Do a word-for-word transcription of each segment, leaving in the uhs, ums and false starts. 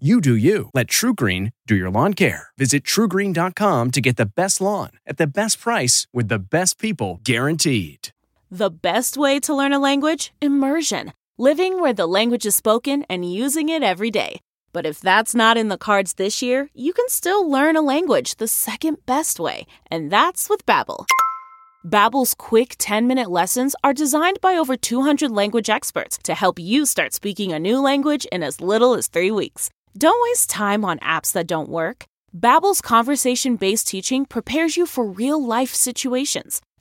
You do you. Let TruGreen do your lawn care. Visit True Green dot com to get the best lawn at the best price with the best people guaranteed. The best way to learn a language? Immersion. Living where the language is spoken and using it every day. But if that's not in the cards this year, you can still learn a language the second best way, and that's with Babbel. Babbel's quick ten-minute lessons are designed by over two hundred language experts to help you start speaking a new language in as little as three weeks. Don't waste time on apps that don't work. Babbel's conversation-based teaching prepares you for real-life situations.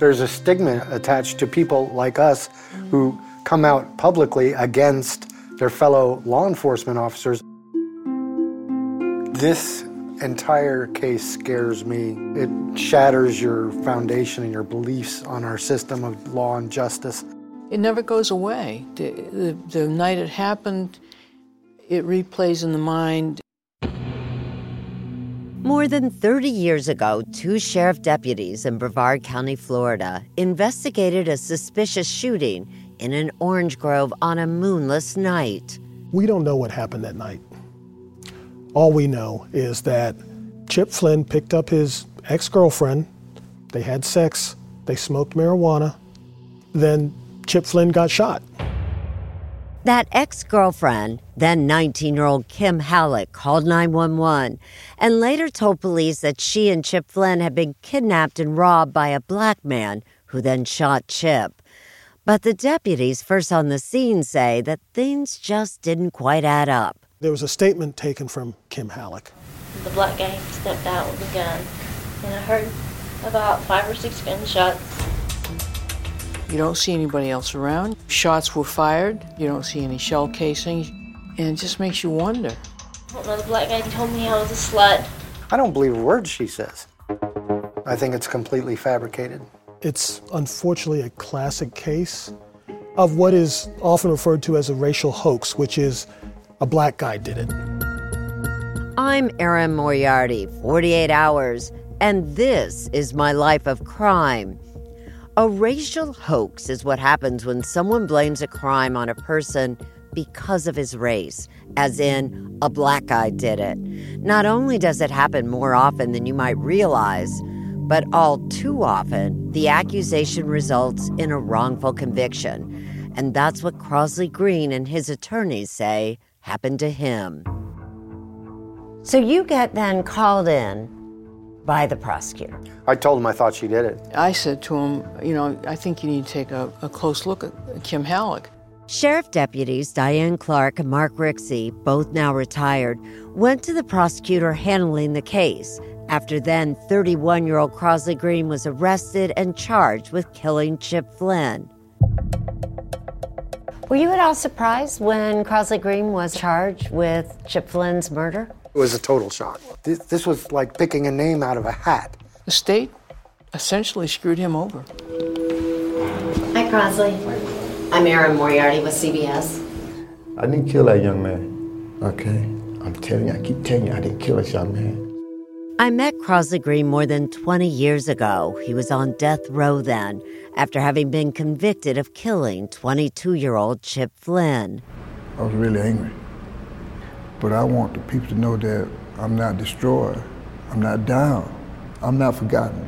There's a stigma attached to people like us who come out publicly against their fellow law enforcement officers. This entire case scares me. It shatters your foundation and your beliefs on our system of law and justice. It never goes away. The, the, the night it happened, it replays in the mind. More than thirty years ago, two sheriff deputies in Brevard County, Florida, investigated a suspicious shooting in an orange grove on a moonless night. We don't know what happened that night. All we know is that Chip Flynn picked up his ex-girlfriend. They had sex. They smoked marijuana. Then Chip Flynn got shot. That ex-girlfriend, then nineteen-year-old Kim Halleck, called nine one one and later told police that she and Chip Flynn had been kidnapped and robbed by a black man who then shot Chip. But the deputies first on the scene say that things just didn't quite add up. There was a statement taken from Kim Halleck. The black guy stepped out with a gun, and I heard about five or six gunshots. You don't see anybody else around. Shots were fired. You don't see any shell casings. And it just makes you wonder. I don't know. The black guy told me I was a slut. I don't believe a word she says. I think it's completely fabricated. It's unfortunately a classic case of what is often referred to as a racial hoax, which is a black guy did it. I'm Aaron Moriarty, forty-eight hours, and this is My Life of Crime. A racial hoax is what happens when someone blames a crime on a person because of his race, as in, a black guy did it. Not only does it happen more often than you might realize, but all too often, the accusation results in a wrongful conviction. And that's what Crosley Green and his attorneys say happened to him. So you get then called in by the prosecutor. I told him I thought she did it. I said to him, you know, I think you need to take a, a close look at Kim Halleck. Sheriff deputies Diane Clark and Mark Rixey, both now retired, went to the prosecutor handling the case after then thirty-one-year-old Crosley Green was arrested and charged with killing Chip Flynn. Were you at all surprised when Crosley Green was charged with Chip Flynn's murder? It was a total shock. This, this was like picking a name out of a hat. The state essentially screwed him over. Hi, Crosley. Hi. I'm Aaron Moriarty with C B S. I didn't kill that young man, okay? I'm telling you, I keep telling you, I didn't kill that young man. I met Crosley Green more than twenty years ago. He was on death row then, after having been convicted of killing twenty-two-year-old Chip Flynn. I was really angry. But I want the people to know that I'm not destroyed. I'm not down. I'm not forgotten.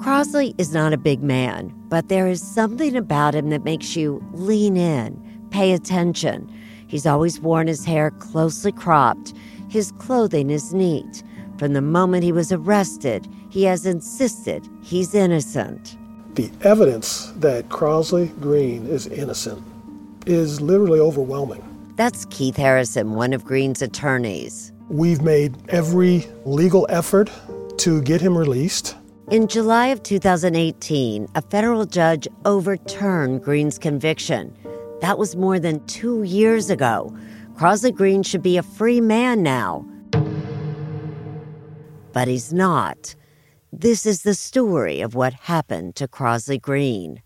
Crosley is not a big man, but there is something about him that makes you lean in, pay attention. He's always worn his hair closely cropped. His clothing is neat. From the moment he was arrested, he has insisted he's innocent. The evidence that Crosley Green is innocent is literally overwhelming. That's Keith Harrison, one of Green's attorneys. We've made every legal effort to get him released. In July of two thousand eighteen, a federal judge overturned Green's conviction. That was more than two years ago. Crosley Green should be a free man now. But he's not. This is the story of what happened to Crosley Green.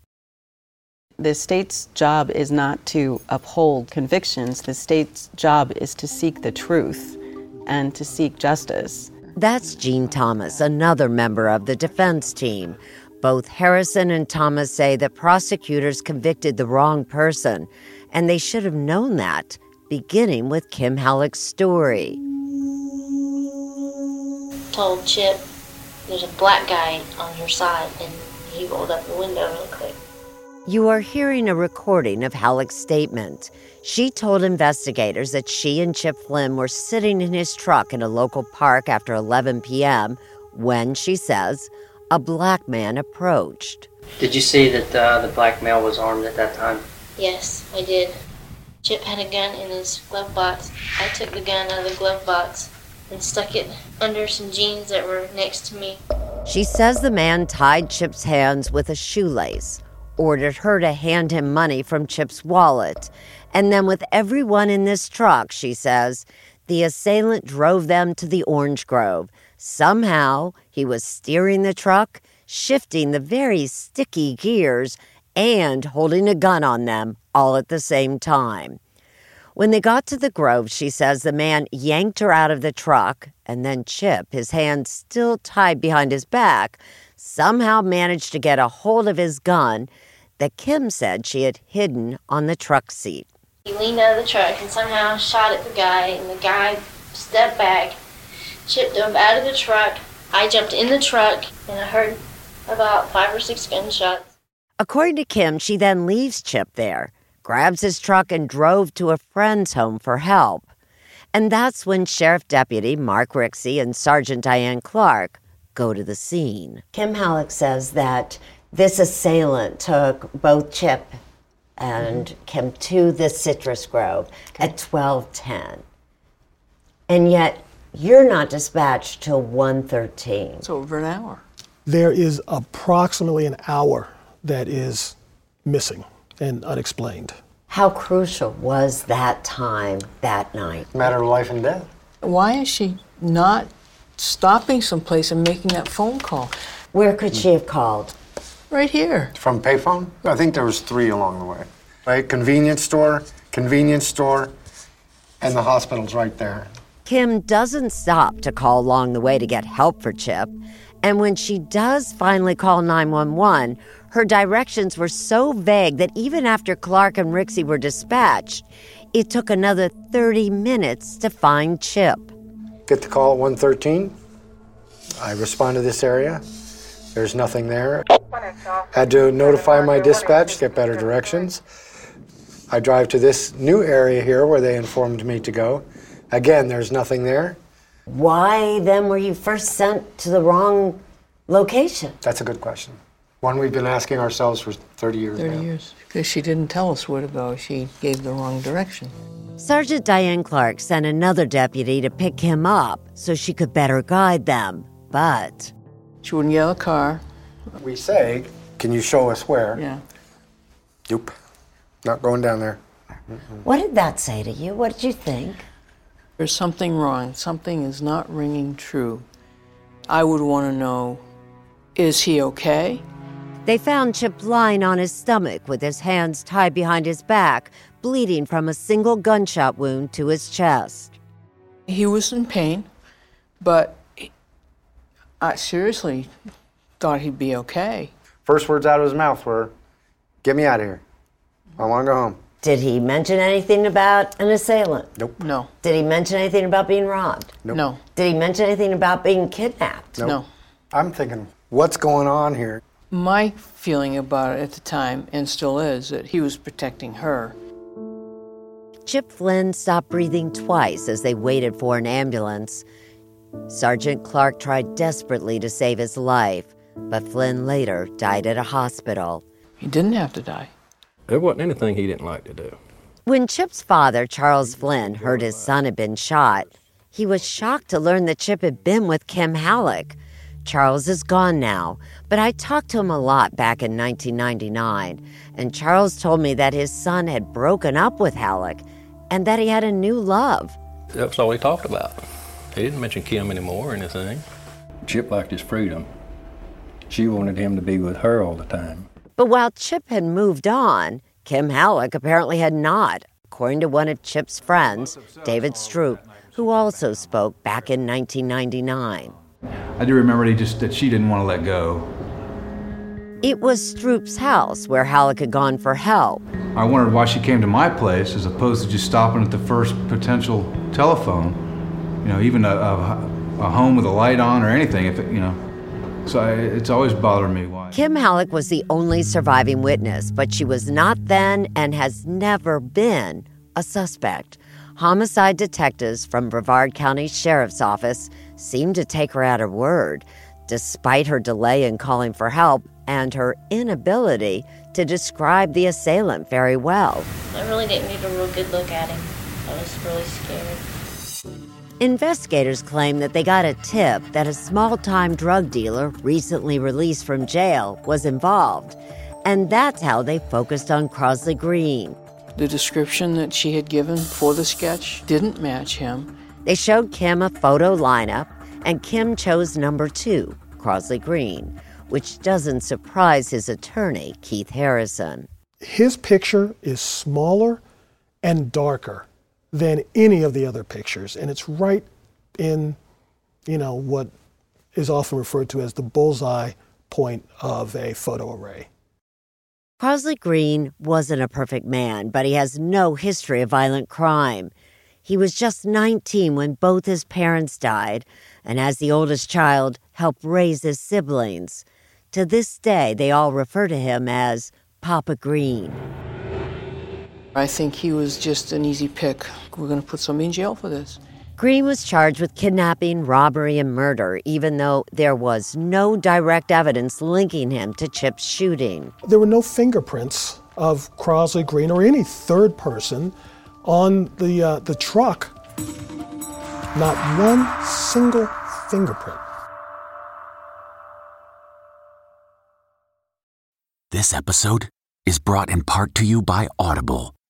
The state's job is not to uphold convictions. The state's job is to seek the truth and to seek justice. That's Jean Thomas, another member of the defense team. Both Harrison and Thomas say that prosecutors convicted the wrong person, and they should have known that, beginning with Kim Halleck's story. Told Chip there's a black guy on your side, and he rolled up the window real quick. You are hearing a recording of Halleck's statement. She told investigators that she and Chip Flynn were sitting in his truck in a local park after eleven p.m. when, she says, a black man approached. Did you see that uh, the black male was armed at that time? Yes, I did. Chip had a gun in his glove box. I took the gun out of the glove box and stuck it under some jeans that were next to me. She says the man tied Chip's hands with a shoelace, ordered her to hand him money from Chip's wallet. And then with everyone in this truck, she says, the assailant drove them to the orange grove. Somehow, he was steering the truck, shifting the very sticky gears, and holding a gun on them all at the same time. When they got to the grove, she says the man yanked her out of the truck, and then Chip, his hands still tied behind his back, somehow managed to get a hold of his gun that Kim said she had hidden on the truck seat. He leaned out of the truck and somehow shot at the guy, and the guy stepped back. Chip dove out of the truck. I jumped in the truck, and I heard about five or six gunshots. According to Kim, she then leaves Chip there, grabs his truck, and drove to a friend's home for help. And that's when Sheriff Deputy Mark Rixey and Sergeant Diane Clark go to the scene. Kim Halleck says that this assailant took both Chip and mm-hmm. Kim to the citrus grove okay. at twelve ten. And yet you're not dispatched till one thirteen. It's over an hour. There is approximately an hour that is missing and unexplained. How crucial was that time that night? Matter of life and death. Why is she not stopping someplace and making that phone call? Where could she have called? Right here. From payphone? I think there was three along the way. Right? Convenience store, convenience store, and the hospital's right there. Kim doesn't stop to call along the way to get help for Chip. And when she does finally call nine one one, her directions were so vague that even after Clark and Rixey were dispatched, it took another thirty minutes to find Chip. Get the call at one thirteen. I respond to this area. There's nothing there. Had to notify my dispatch, get better directions. I drive to this new area here where they informed me to go. Again, there's nothing there. Why then were you first sent to the wrong location? That's a good question. One we've been asking ourselves for thirty years now. thirty years, because she didn't tell us where to go. She gave the wrong direction. Sergeant Diane Clark sent another deputy to pick him up so she could better guide them, but she wouldn't get out of the car. We say, can you show us where? Yeah. Nope. Not going down there. Mm-mm. What did that say to you? What did you think? There's something wrong. Something is not ringing true. I would want to know, is he okay? They found Chip lying on his stomach with his hands tied behind his back, bleeding from a single gunshot wound to his chest. He was in pain, but I seriously thought he'd be okay. First words out of his mouth were, get me out of here. I want to go home. Did he mention anything about an assailant? Nope. No. Did he mention anything about being robbed? Nope. No. Did he mention anything about being kidnapped? Nope. No. I'm thinking, what's going on here? My feeling about it at the time, and still is, that he was protecting her. Chip Flynn stopped breathing twice as they waited for an ambulance. Sergeant Clark tried desperately to save his life, but Flynn later died at a hospital. He didn't have to die. There wasn't anything he didn't like to do. When Chip's father, Charles Flynn, heard his son had been shot, he was shocked to learn that Chip had been with Kim Halleck. Charles is gone now, but I talked to him a lot back in nineteen ninety-nine, and Charles told me that his son had broken up with Halleck and that he had a new love. That's all he talked about. He didn't mention Kim anymore or anything. Chip liked his freedom. She wanted him to be with her all the time. But while Chip had moved on, Kim Halleck apparently had not, according to one of Chip's friends, David Stroop, who also spoke back in nineteen ninety-nine. I do remember they just, that she didn't want to let go. It was Stroop's house where Halleck had gone for help. I wondered why she came to my place as opposed to just stopping at the first potential telephone, you know, even a, a, a home with a light on or anything, if it, you know. So I, it's always bothered me why. Kim Halleck was the only surviving witness, but she was not then and has never been a suspect. Homicide detectives from Brevard County Sheriff's Office seemed to take her at her word, despite her delay in calling for help and her inability to describe the assailant very well. I really didn't get a real good look at him. I was really scared. Investigators claim that they got a tip that a small-time drug dealer recently released from jail was involved, and that's how they focused on Crosley Green. The description that she had given for the sketch didn't match him. They showed Kim a photo lineup, and Kim chose number two, Crosley Green, which doesn't surprise his attorney, Keith Harrison. His picture is smaller and darker than any of the other pictures, and it's right in, you know, what is often referred to as the bullseye point of a photo array. Crosley Green wasn't a perfect man, but he has no history of violent crime. He was just nineteen when both his parents died, and as the oldest child, helped raise his siblings. To this day, they all refer to him as Papa Green. I think he was just an easy pick. We're going to put somebody in jail for this. Green was charged with kidnapping, robbery, and murder, even though there was no direct evidence linking him to Chip's shooting. There were no fingerprints of Crosley Green or any third person on the uh, the truck. Not one single fingerprint. This episode is brought in part to you by Audible,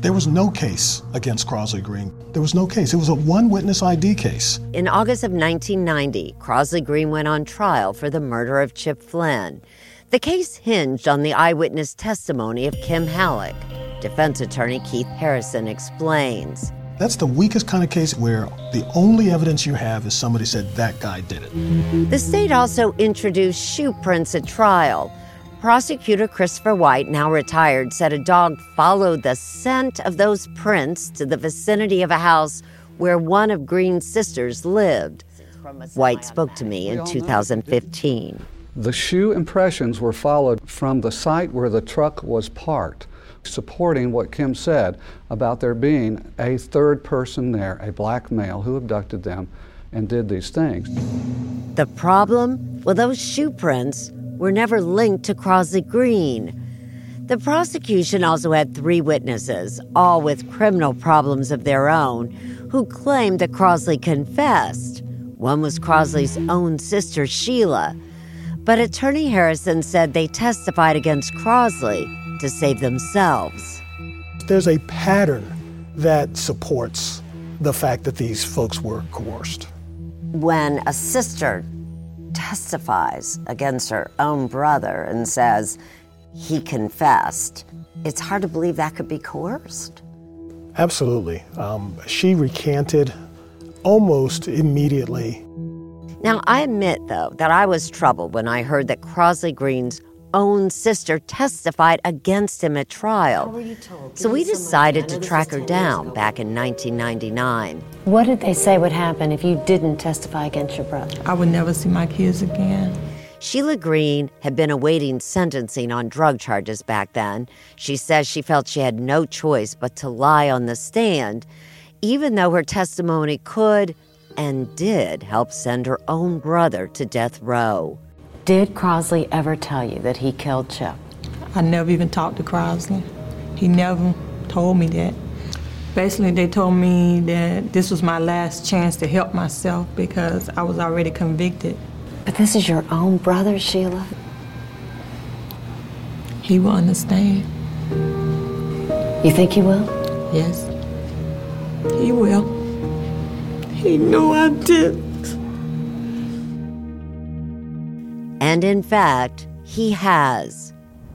There was no case against Crosley Green. There was no case. It was a one-witness I D case. In August of nineteen ninety, Crosley Green went on trial for the murder of Chip Flynn. The case hinged on the eyewitness testimony of Kim Halleck. Defense attorney Keith Harrison explains. That's the weakest kind of case where the only evidence you have is somebody said that guy did it. The state also introduced shoe prints at trial. Prosecutor Christopher White, now retired, said a dog followed the scent of those prints to the vicinity of a house where one of Green's sisters lived. White spoke to me in two thousand fifteen. The shoe impressions were followed from the site where the truck was parked, supporting what Kim said about there being a third person there, a black male who abducted them and did these things. The problem? Well, those shoe prints were never linked to Crosley Green. The prosecution also had three witnesses, all with criminal problems of their own, who claimed that Crosley confessed. One was Crosley's own sister, Sheila. But Attorney Harrison said they testified against Crosley to save themselves. There's a pattern that supports the fact that these folks were coerced. When a sister testifies against her own brother and says, he confessed, it's hard to believe that could be coerced. Absolutely. Um, she recanted almost immediately. Now, I admit, though, that I was troubled when I heard that Crosley Green's own sister testified against him at trial. How were you told? So we decided to track her down back in nineteen ninety-nine. What did they say would happen if you didn't testify against your brother? I would never see my kids again. Sheila Green had been awaiting sentencing on drug charges back then. She says she felt she had no choice but to lie on the stand, even though her testimony could and did help send her own brother to death row. Did Crosley ever tell you that he killed Chip? I never even talked to Crosley. He never told me that. Basically, they told me that this was my last chance to help myself because I was already convicted. But this is your own brother, Sheila. He will understand. You think he will? Yes. He will. He knew I did. And in fact, he has.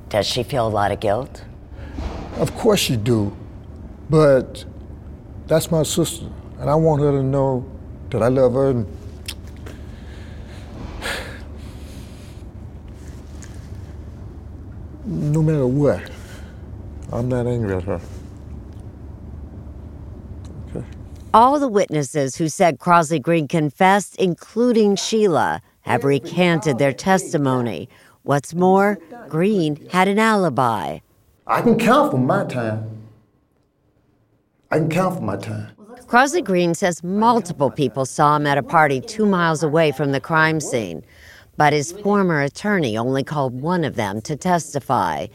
Does she feel a lot of guilt? Of course you do. But that's my sister. And I want her to know that I love her and no matter what, I'm not angry at her. Okay. All the witnesses who said Crosley Green confessed, including Sheila, have recanted their testimony. What's more, Green had an alibi. I can count for my time. I can count for my time. Crosley Green says multiple people saw him at a party two miles away from the crime scene. But his former attorney only called one of them to testify.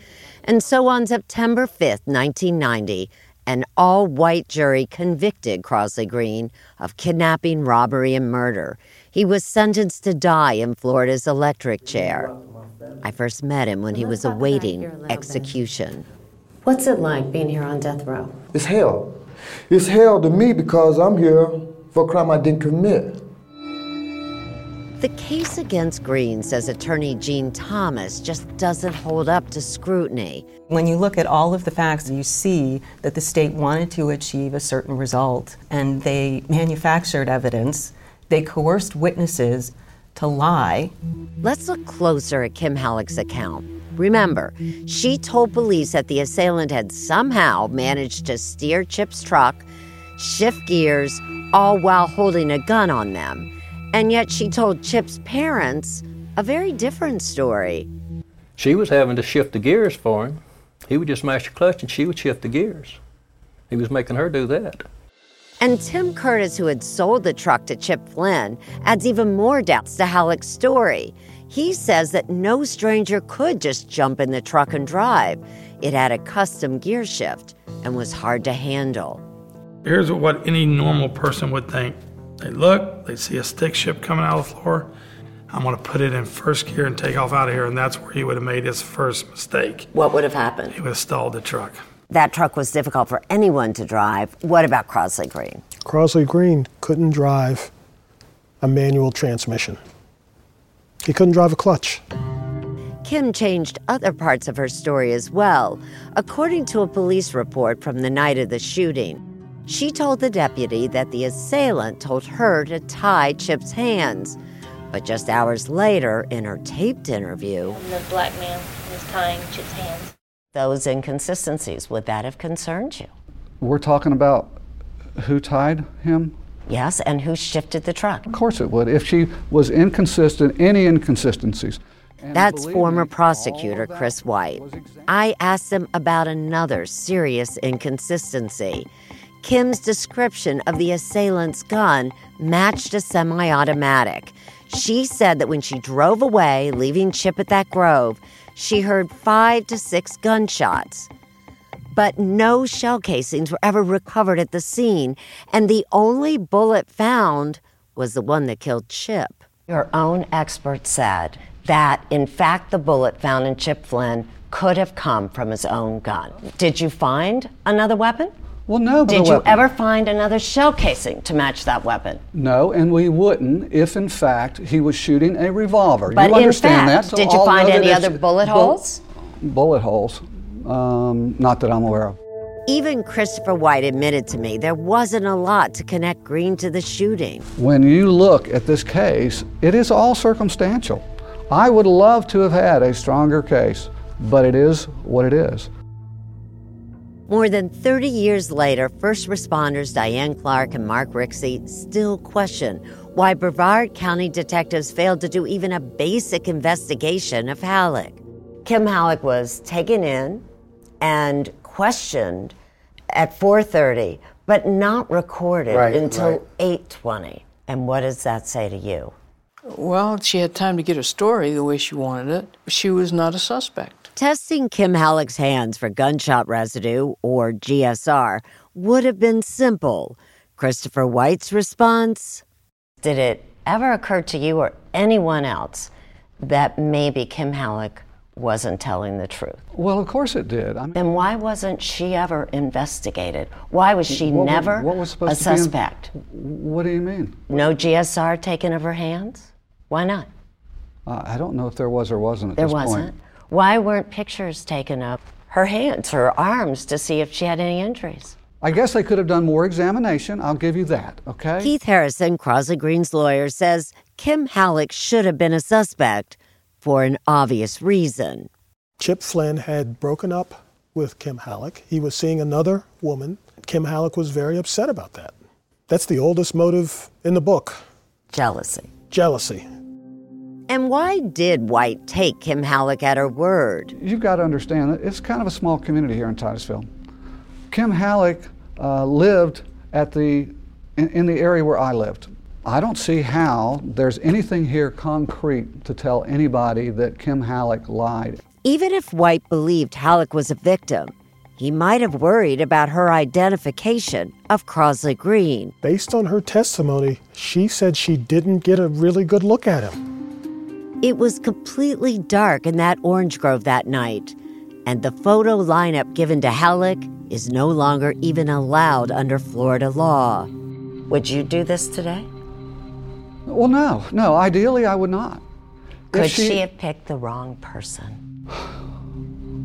And so on September fifth, nineteen ninety, an all-white jury convicted Crosley Green of kidnapping, robbery, and murder. He was sentenced to die in Florida's electric chair. I first met him when he was awaiting execution. What's it like being here on death row? It's hell. It's hell to me because I'm here for a crime I didn't commit. The case against Green, says attorney Jean Thomas, just doesn't hold up to scrutiny. When you look at all of the facts, you see that the state wanted to achieve a certain result, and they manufactured evidence. They coerced witnesses to lie. Let's look closer at Kim Halleck's account. Remember, she told police that the assailant had somehow managed to steer Chip's truck, shift gears, all while holding a gun on them. And yet she told Chip's parents a very different story. She was having to shift the gears for him. He would just mash the clutch and she would shift the gears. He was making her do that. And Tim Curtis, who had sold the truck to Chip Flynn, adds even more doubts to Halleck's story. He says that no stranger could just jump in the truck and drive. It had a custom gear shift and was hard to handle. Here's what any normal person would think. They look, they see a stick shift coming out of the floor. I'm going to put it in first gear and take off out of here, and that's where he would have made his first mistake. What would have happened? He would have stalled the truck. That truck was difficult for anyone to drive. What about Crosley Green? Crosley Green couldn't drive a manual transmission. He couldn't drive a clutch. Kim changed other parts of her story as well. According to a police report from the night of the shooting, she told the deputy that the assailant told her to tie Chip's hands. But just hours later, in her taped interview... The black man was tying Chip's hands. Those inconsistencies, would that have concerned you? We're talking about who tied him? Yes, and who shifted the truck. Of course it would. If she was inconsistent, any inconsistencies That's former prosecutor Chris White. I asked him about another serious inconsistency. Kim's description of the assailant's gun matched a semi-automatic. She said that when she drove away, leaving Chip at that grove, she heard five to six gunshots. But no shell casings were ever recovered at the scene, and the only bullet found was the one that killed Chip. Your own expert said that, in fact, the bullet found in Chip Flynn could have come from his own gun. Did you find another weapon? Well, no. Did you ever find another shell casing to match that weapon? No, and we wouldn't if, in fact, he was shooting a revolver. But you understand that? Did you find any other bullet holes? Bullet holes. Um, not that I'm aware of. Even Christopher White admitted to me there wasn't a lot to connect Green to the shooting. When you look at this case, it is all circumstantial. I would love to have had a stronger case, but it is what it is. More than thirty years later, first responders Diane Clark and Mark Rixey still question why Brevard County detectives failed to do even a basic investigation of Halleck. Kim Halleck was taken in and questioned at four thirty, but not recorded right, until right. eight twenty. And what does that say to you? Well, she had time to get her story the way she wanted it. She was not a suspect. Testing Kim Halleck's hands for gunshot residue, or G S R, would have been simple. Christopher White's response? Did it ever occur to you or anyone else that maybe Kim Halleck wasn't telling the truth? Well, of course it did. I mean, then why wasn't she ever investigated? Why was she what, never what was a suspect? In, what do you mean? No G S R taken of her hands? Why not? Uh, I don't know if there was or wasn't at there this wasn't. point. There wasn't. Why weren't pictures taken of her hands, her arms, to see if she had any injuries? I guess they could have done more examination. I'll give you that, okay? Keith Harrison, Crosley Green's lawyer, says Kim Halleck should have been a suspect for an obvious reason. Chip Flynn had broken up with Kim Halleck. He was seeing another woman. Kim Halleck was very upset about that. That's the oldest motive in the book. Jealousy. Jealousy. And why did White take Kim Halleck at her word? You've got to understand, it's kind of a small community here in Titusville. Kim Halleck uh, lived at the in, in the area where I lived. I don't see how there's anything here concrete to tell anybody that Kim Halleck lied. Even if White believed Halleck was a victim, he might have worried about her identification of Crosley Green. Based on her testimony, she said she didn't get a really good look at him. It was completely dark in that orange grove that night, and the photo lineup given to Halleck is no longer even allowed under Florida law. Would you do this today? Well, no. No, ideally I would not. Could she, she have picked the wrong person?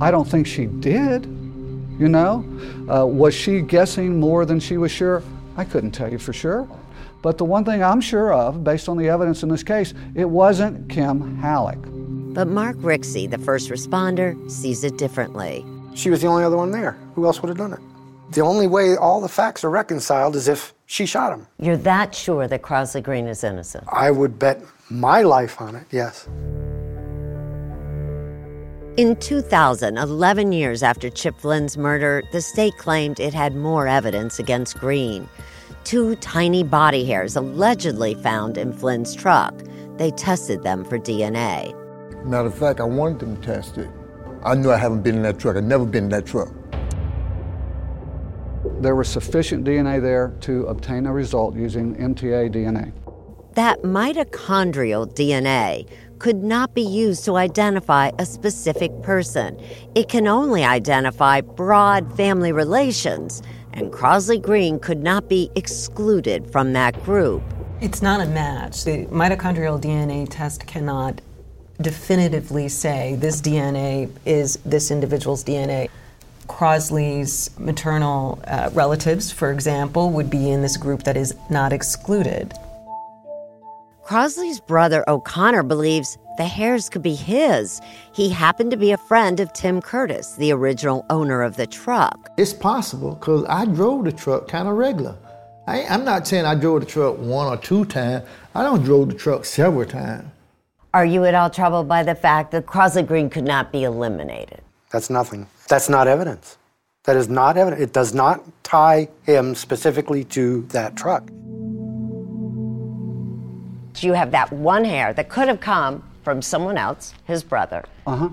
I don't think she did, you know. Uh, was she guessing more than she was sure? I couldn't tell you for sure. But the one thing I'm sure of, based on the evidence in this case, it wasn't Kim Halleck. But Mark Rixey, the first responder, sees it differently. She was the only other one there. Who else would have done it? The only way all the facts are reconciled is if she shot him. You're that sure that Crosley Green is innocent? I would bet my life on it, yes. In two thousand, eleven years after Chip Flynn's murder, the state claimed it had more evidence against Green. Two tiny body hairs allegedly found in Flynn's truck. They tested them for D N A. Matter of fact, I wanted them tested. I knew I haven't been in that truck. I've never been in that truck. There was sufficient D N A there to obtain a result using M T A D N A. That mitochondrial D N A could not be used to identify a specific person. It can only identify broad family relations, and Crosley Green could not be excluded from that group. It's not a match. The mitochondrial D N A test cannot definitively say this D N A is this individual's D N A. Crosley's maternal uh, relatives, for example, would be in this group that is not excluded. Crosley's brother O'Connor believes the hairs could be his. He happened to be a friend of Tim Curtis, the original owner of the truck. It's possible because I drove the truck kind of regular. I, I'm not saying I drove the truck one or two times. I don't drove the truck several times. Are you at all troubled by the fact that Crosley Green could not be eliminated? That's nothing. That's not evidence. That is not evidence. It does not tie him specifically to that truck. You have that one hair that could have come from someone else, his brother. Uh-huh.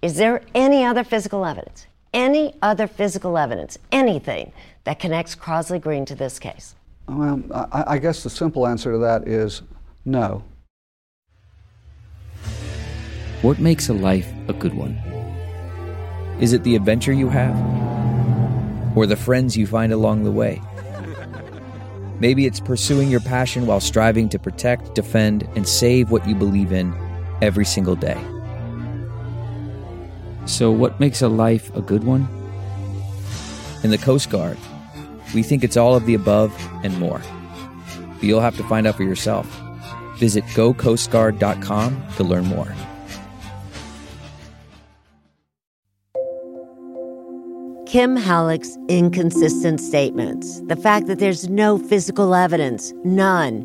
Is there any other physical evidence, any other physical evidence, anything that connects Crosley Green to this case? Well, I, I guess the simple answer to that is no. What makes a life a good one? Is it the adventure you have? Or the friends you find along the way? Maybe it's pursuing your passion while striving to protect, defend, and save what you believe in every single day. So what makes a life a good one? In the Coast Guard, we think it's all of the above and more. But you'll have to find out for yourself. Visit go coast guard dot com to learn more. Kim Halleck's inconsistent statements, the fact that there's no physical evidence, none,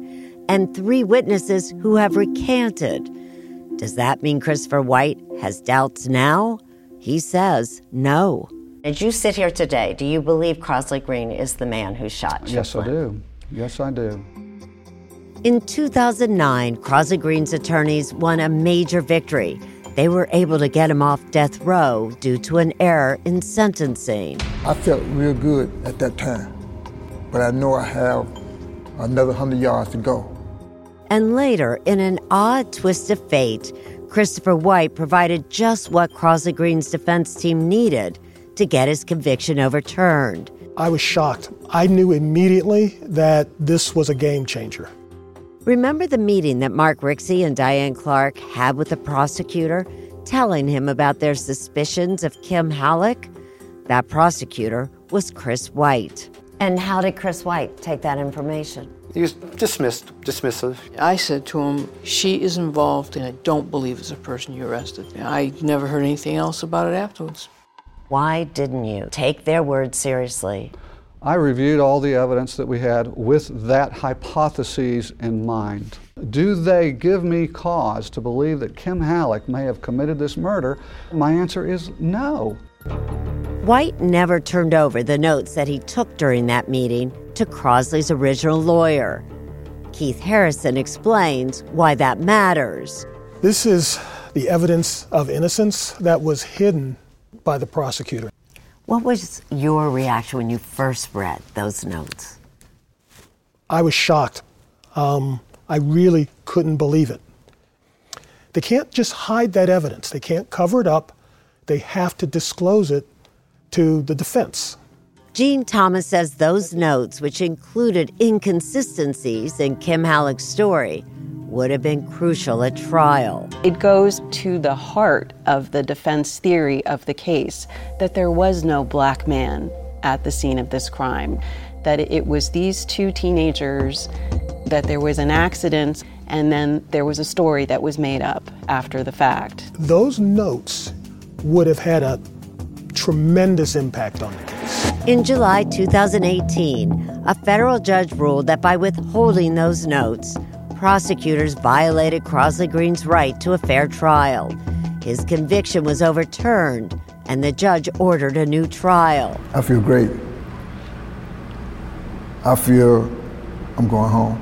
and three witnesses who have recanted. Does that mean Christopher White has doubts now? He says no. As you sit here today, do you believe Crosley Green is the man who shot Chip Yes, Flynn? I do. Yes, I do. In two thousand nine, Crosley Green's attorneys won a major victory. They were able to get him off death row due to an error in sentencing. I felt real good at that time, but I know I have another one hundred yards to go. And later, in an odd twist of fate, Christopher White provided just what Crosley Green's defense team needed to get his conviction overturned. I was shocked. I knew immediately that this was a game changer. Remember the meeting that Mark Rixey and Diane Clark had with the prosecutor, telling him about their suspicions of Kim Halleck? That prosecutor was Chris White. And how did Chris White take that information? He was dismissed, dismissive. I said to him, she is involved, and I don't believe it's the person you arrested. I never heard anything else about it afterwards. Why didn't you take their word seriously? I reviewed all the evidence that we had with that hypothesis in mind. Do they give me cause to believe that Kim Halleck may have committed this murder? My answer is no. White never turned over the notes that he took during that meeting to Crosley's original lawyer. Keith Harrison explains why that matters. This is the evidence of innocence that was hidden by the prosecutor. What was your reaction when you first read those notes? I was shocked. Um, I really couldn't believe it. They can't just hide that evidence. They can't cover it up. They have to disclose it to the defense. Jean Thomas says those notes, which included inconsistencies in Kim Halleck's story, would have been crucial at trial. It goes to the heart of the defense theory of the case, that there was no black man at the scene of this crime, that it was these two teenagers, that there was an accident, and then there was a story that was made up after the fact. Those notes would have had a tremendous impact on the case. In July two thousand eighteen, a federal judge ruled that by withholding those notes, prosecutors violated Crosley Green's right to a fair trial. His conviction was overturned, and the judge ordered a new trial. I feel great. I feel I'm going home.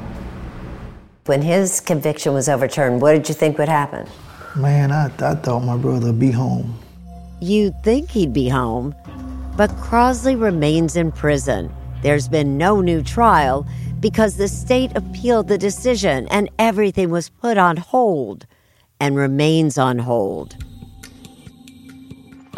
When his conviction was overturned, what did you think would happen? Man, I, I thought my brother would be home. You'd think he'd be home, but Crosley remains in prison. There's been no new trial, because the state appealed the decision and everything was put on hold and remains on hold.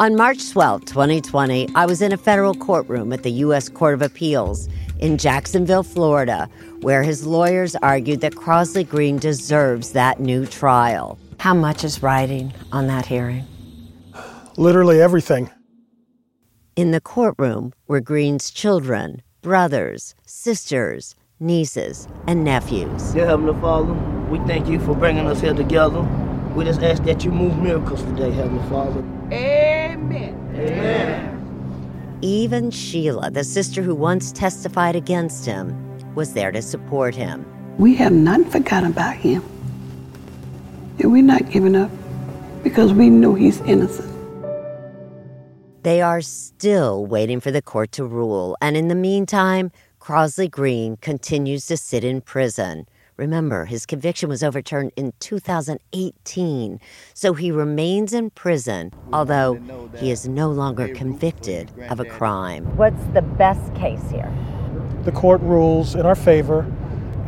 On March twelfth, twenty twenty, I was in a federal courtroom at the U S Court of Appeals in Jacksonville, Florida, where his lawyers argued that Crosley Green deserves that new trial. How much is riding on that hearing? Literally everything. In the courtroom were Green's children, brothers, sisters, nieces, and nephews. Dear Heavenly Father, we thank you for bringing us here together. We just ask that you move miracles today, Heavenly Father. Amen. Amen. Even Sheila, the sister who once testified against him, was there to support him. We have not forgotten about him. and we're not giving up because we know he's innocent. They are still waiting for the court to rule, and in the meantime, Crosley Green continues to sit in prison. Remember, his conviction was overturned in two thousand eighteen, so he remains in prison, although he is no longer convicted of a crime. What's the best case here? The court rules in our favor,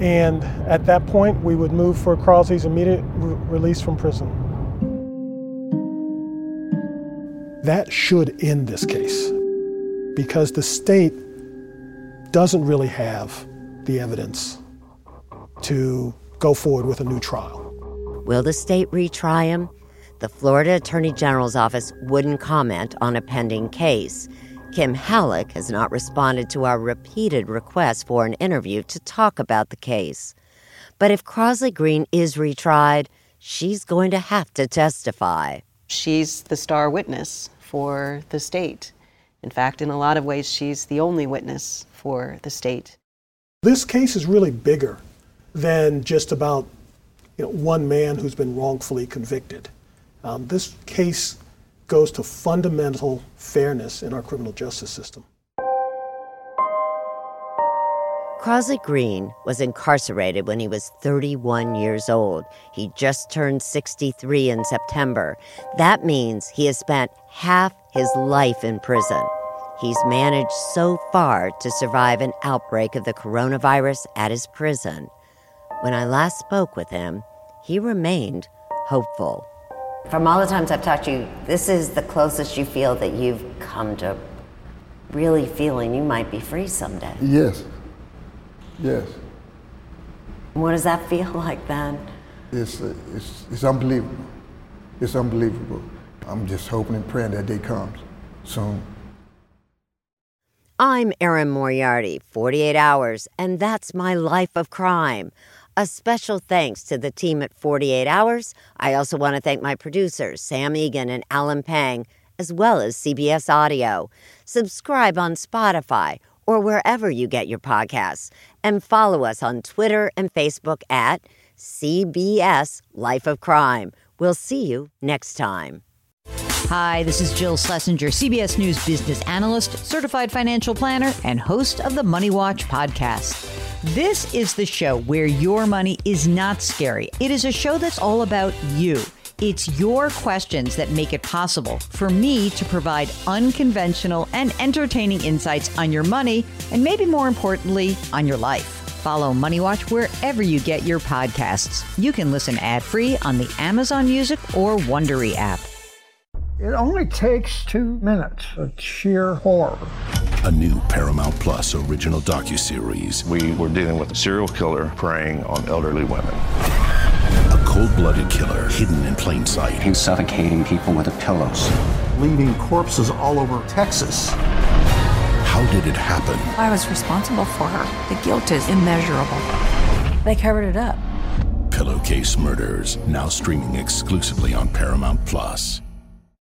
and at that point, we would move for Crosley's immediate re- release from prison. That should end this case, because the state doesn't really have the evidence to go forward with a new trial. Will the state retry him? The Florida Attorney General's office wouldn't comment on a pending case. Kim Halleck has not responded to our repeated requests for an interview to talk about the case. But if Crosley Green is retried, she's going to have to testify. She's the star witness for the state. In fact, in a lot of ways, she's the only witness for the state. This case is really bigger than just about you know, one man who's been wrongfully convicted. Um, this case goes to fundamental fairness in our criminal justice system. Crosley Green was incarcerated when he was thirty-one years old. He just turned sixty-three in September. That means he has spent half his life in prison. He's managed so far to survive an outbreak of the coronavirus at his prison. When I last spoke with him, he remained hopeful. From all the times I've talked to you, this is the closest you feel that you've come to really feeling you might be free someday. Yes. Yes. What does that feel like then? It's it's it's unbelievable. It's unbelievable. I'm just hoping and praying that day comes soon. I'm Aaron Moriarty, forty-eight hours, and that's my life of crime. A special thanks to the team at forty-eight hours. I also want to thank my producers, Sam Egan and Alan Pang, as well as C B S Audio. Subscribe on Spotify or wherever you get your podcasts. And follow us on Twitter and Facebook at C B S Life of Crime. We'll see you next time. Hi, this is Jill Schlesinger, C B S News business analyst, certified financial planner, and host of the Money Watch podcast. This is the show where your money is not scary. It is a show that's all about you. It's your questions that make it possible for me to provide unconventional and entertaining insights on your money, and maybe more importantly, on your life. Follow Money Watch wherever you get your podcasts. You can listen ad-free on the Amazon Music or Wondery app. It only takes two minutes of sheer horror. A new Paramount Plus original docuseries. We were dealing with a serial killer preying on elderly women. A cold-blooded killer hidden in plain sight. He was suffocating people with the pillows, leaving corpses all over Texas. How did it happen? I was responsible for her. The guilt is immeasurable. They covered it up. Pillowcase Murders, now streaming exclusively on Paramount Plus.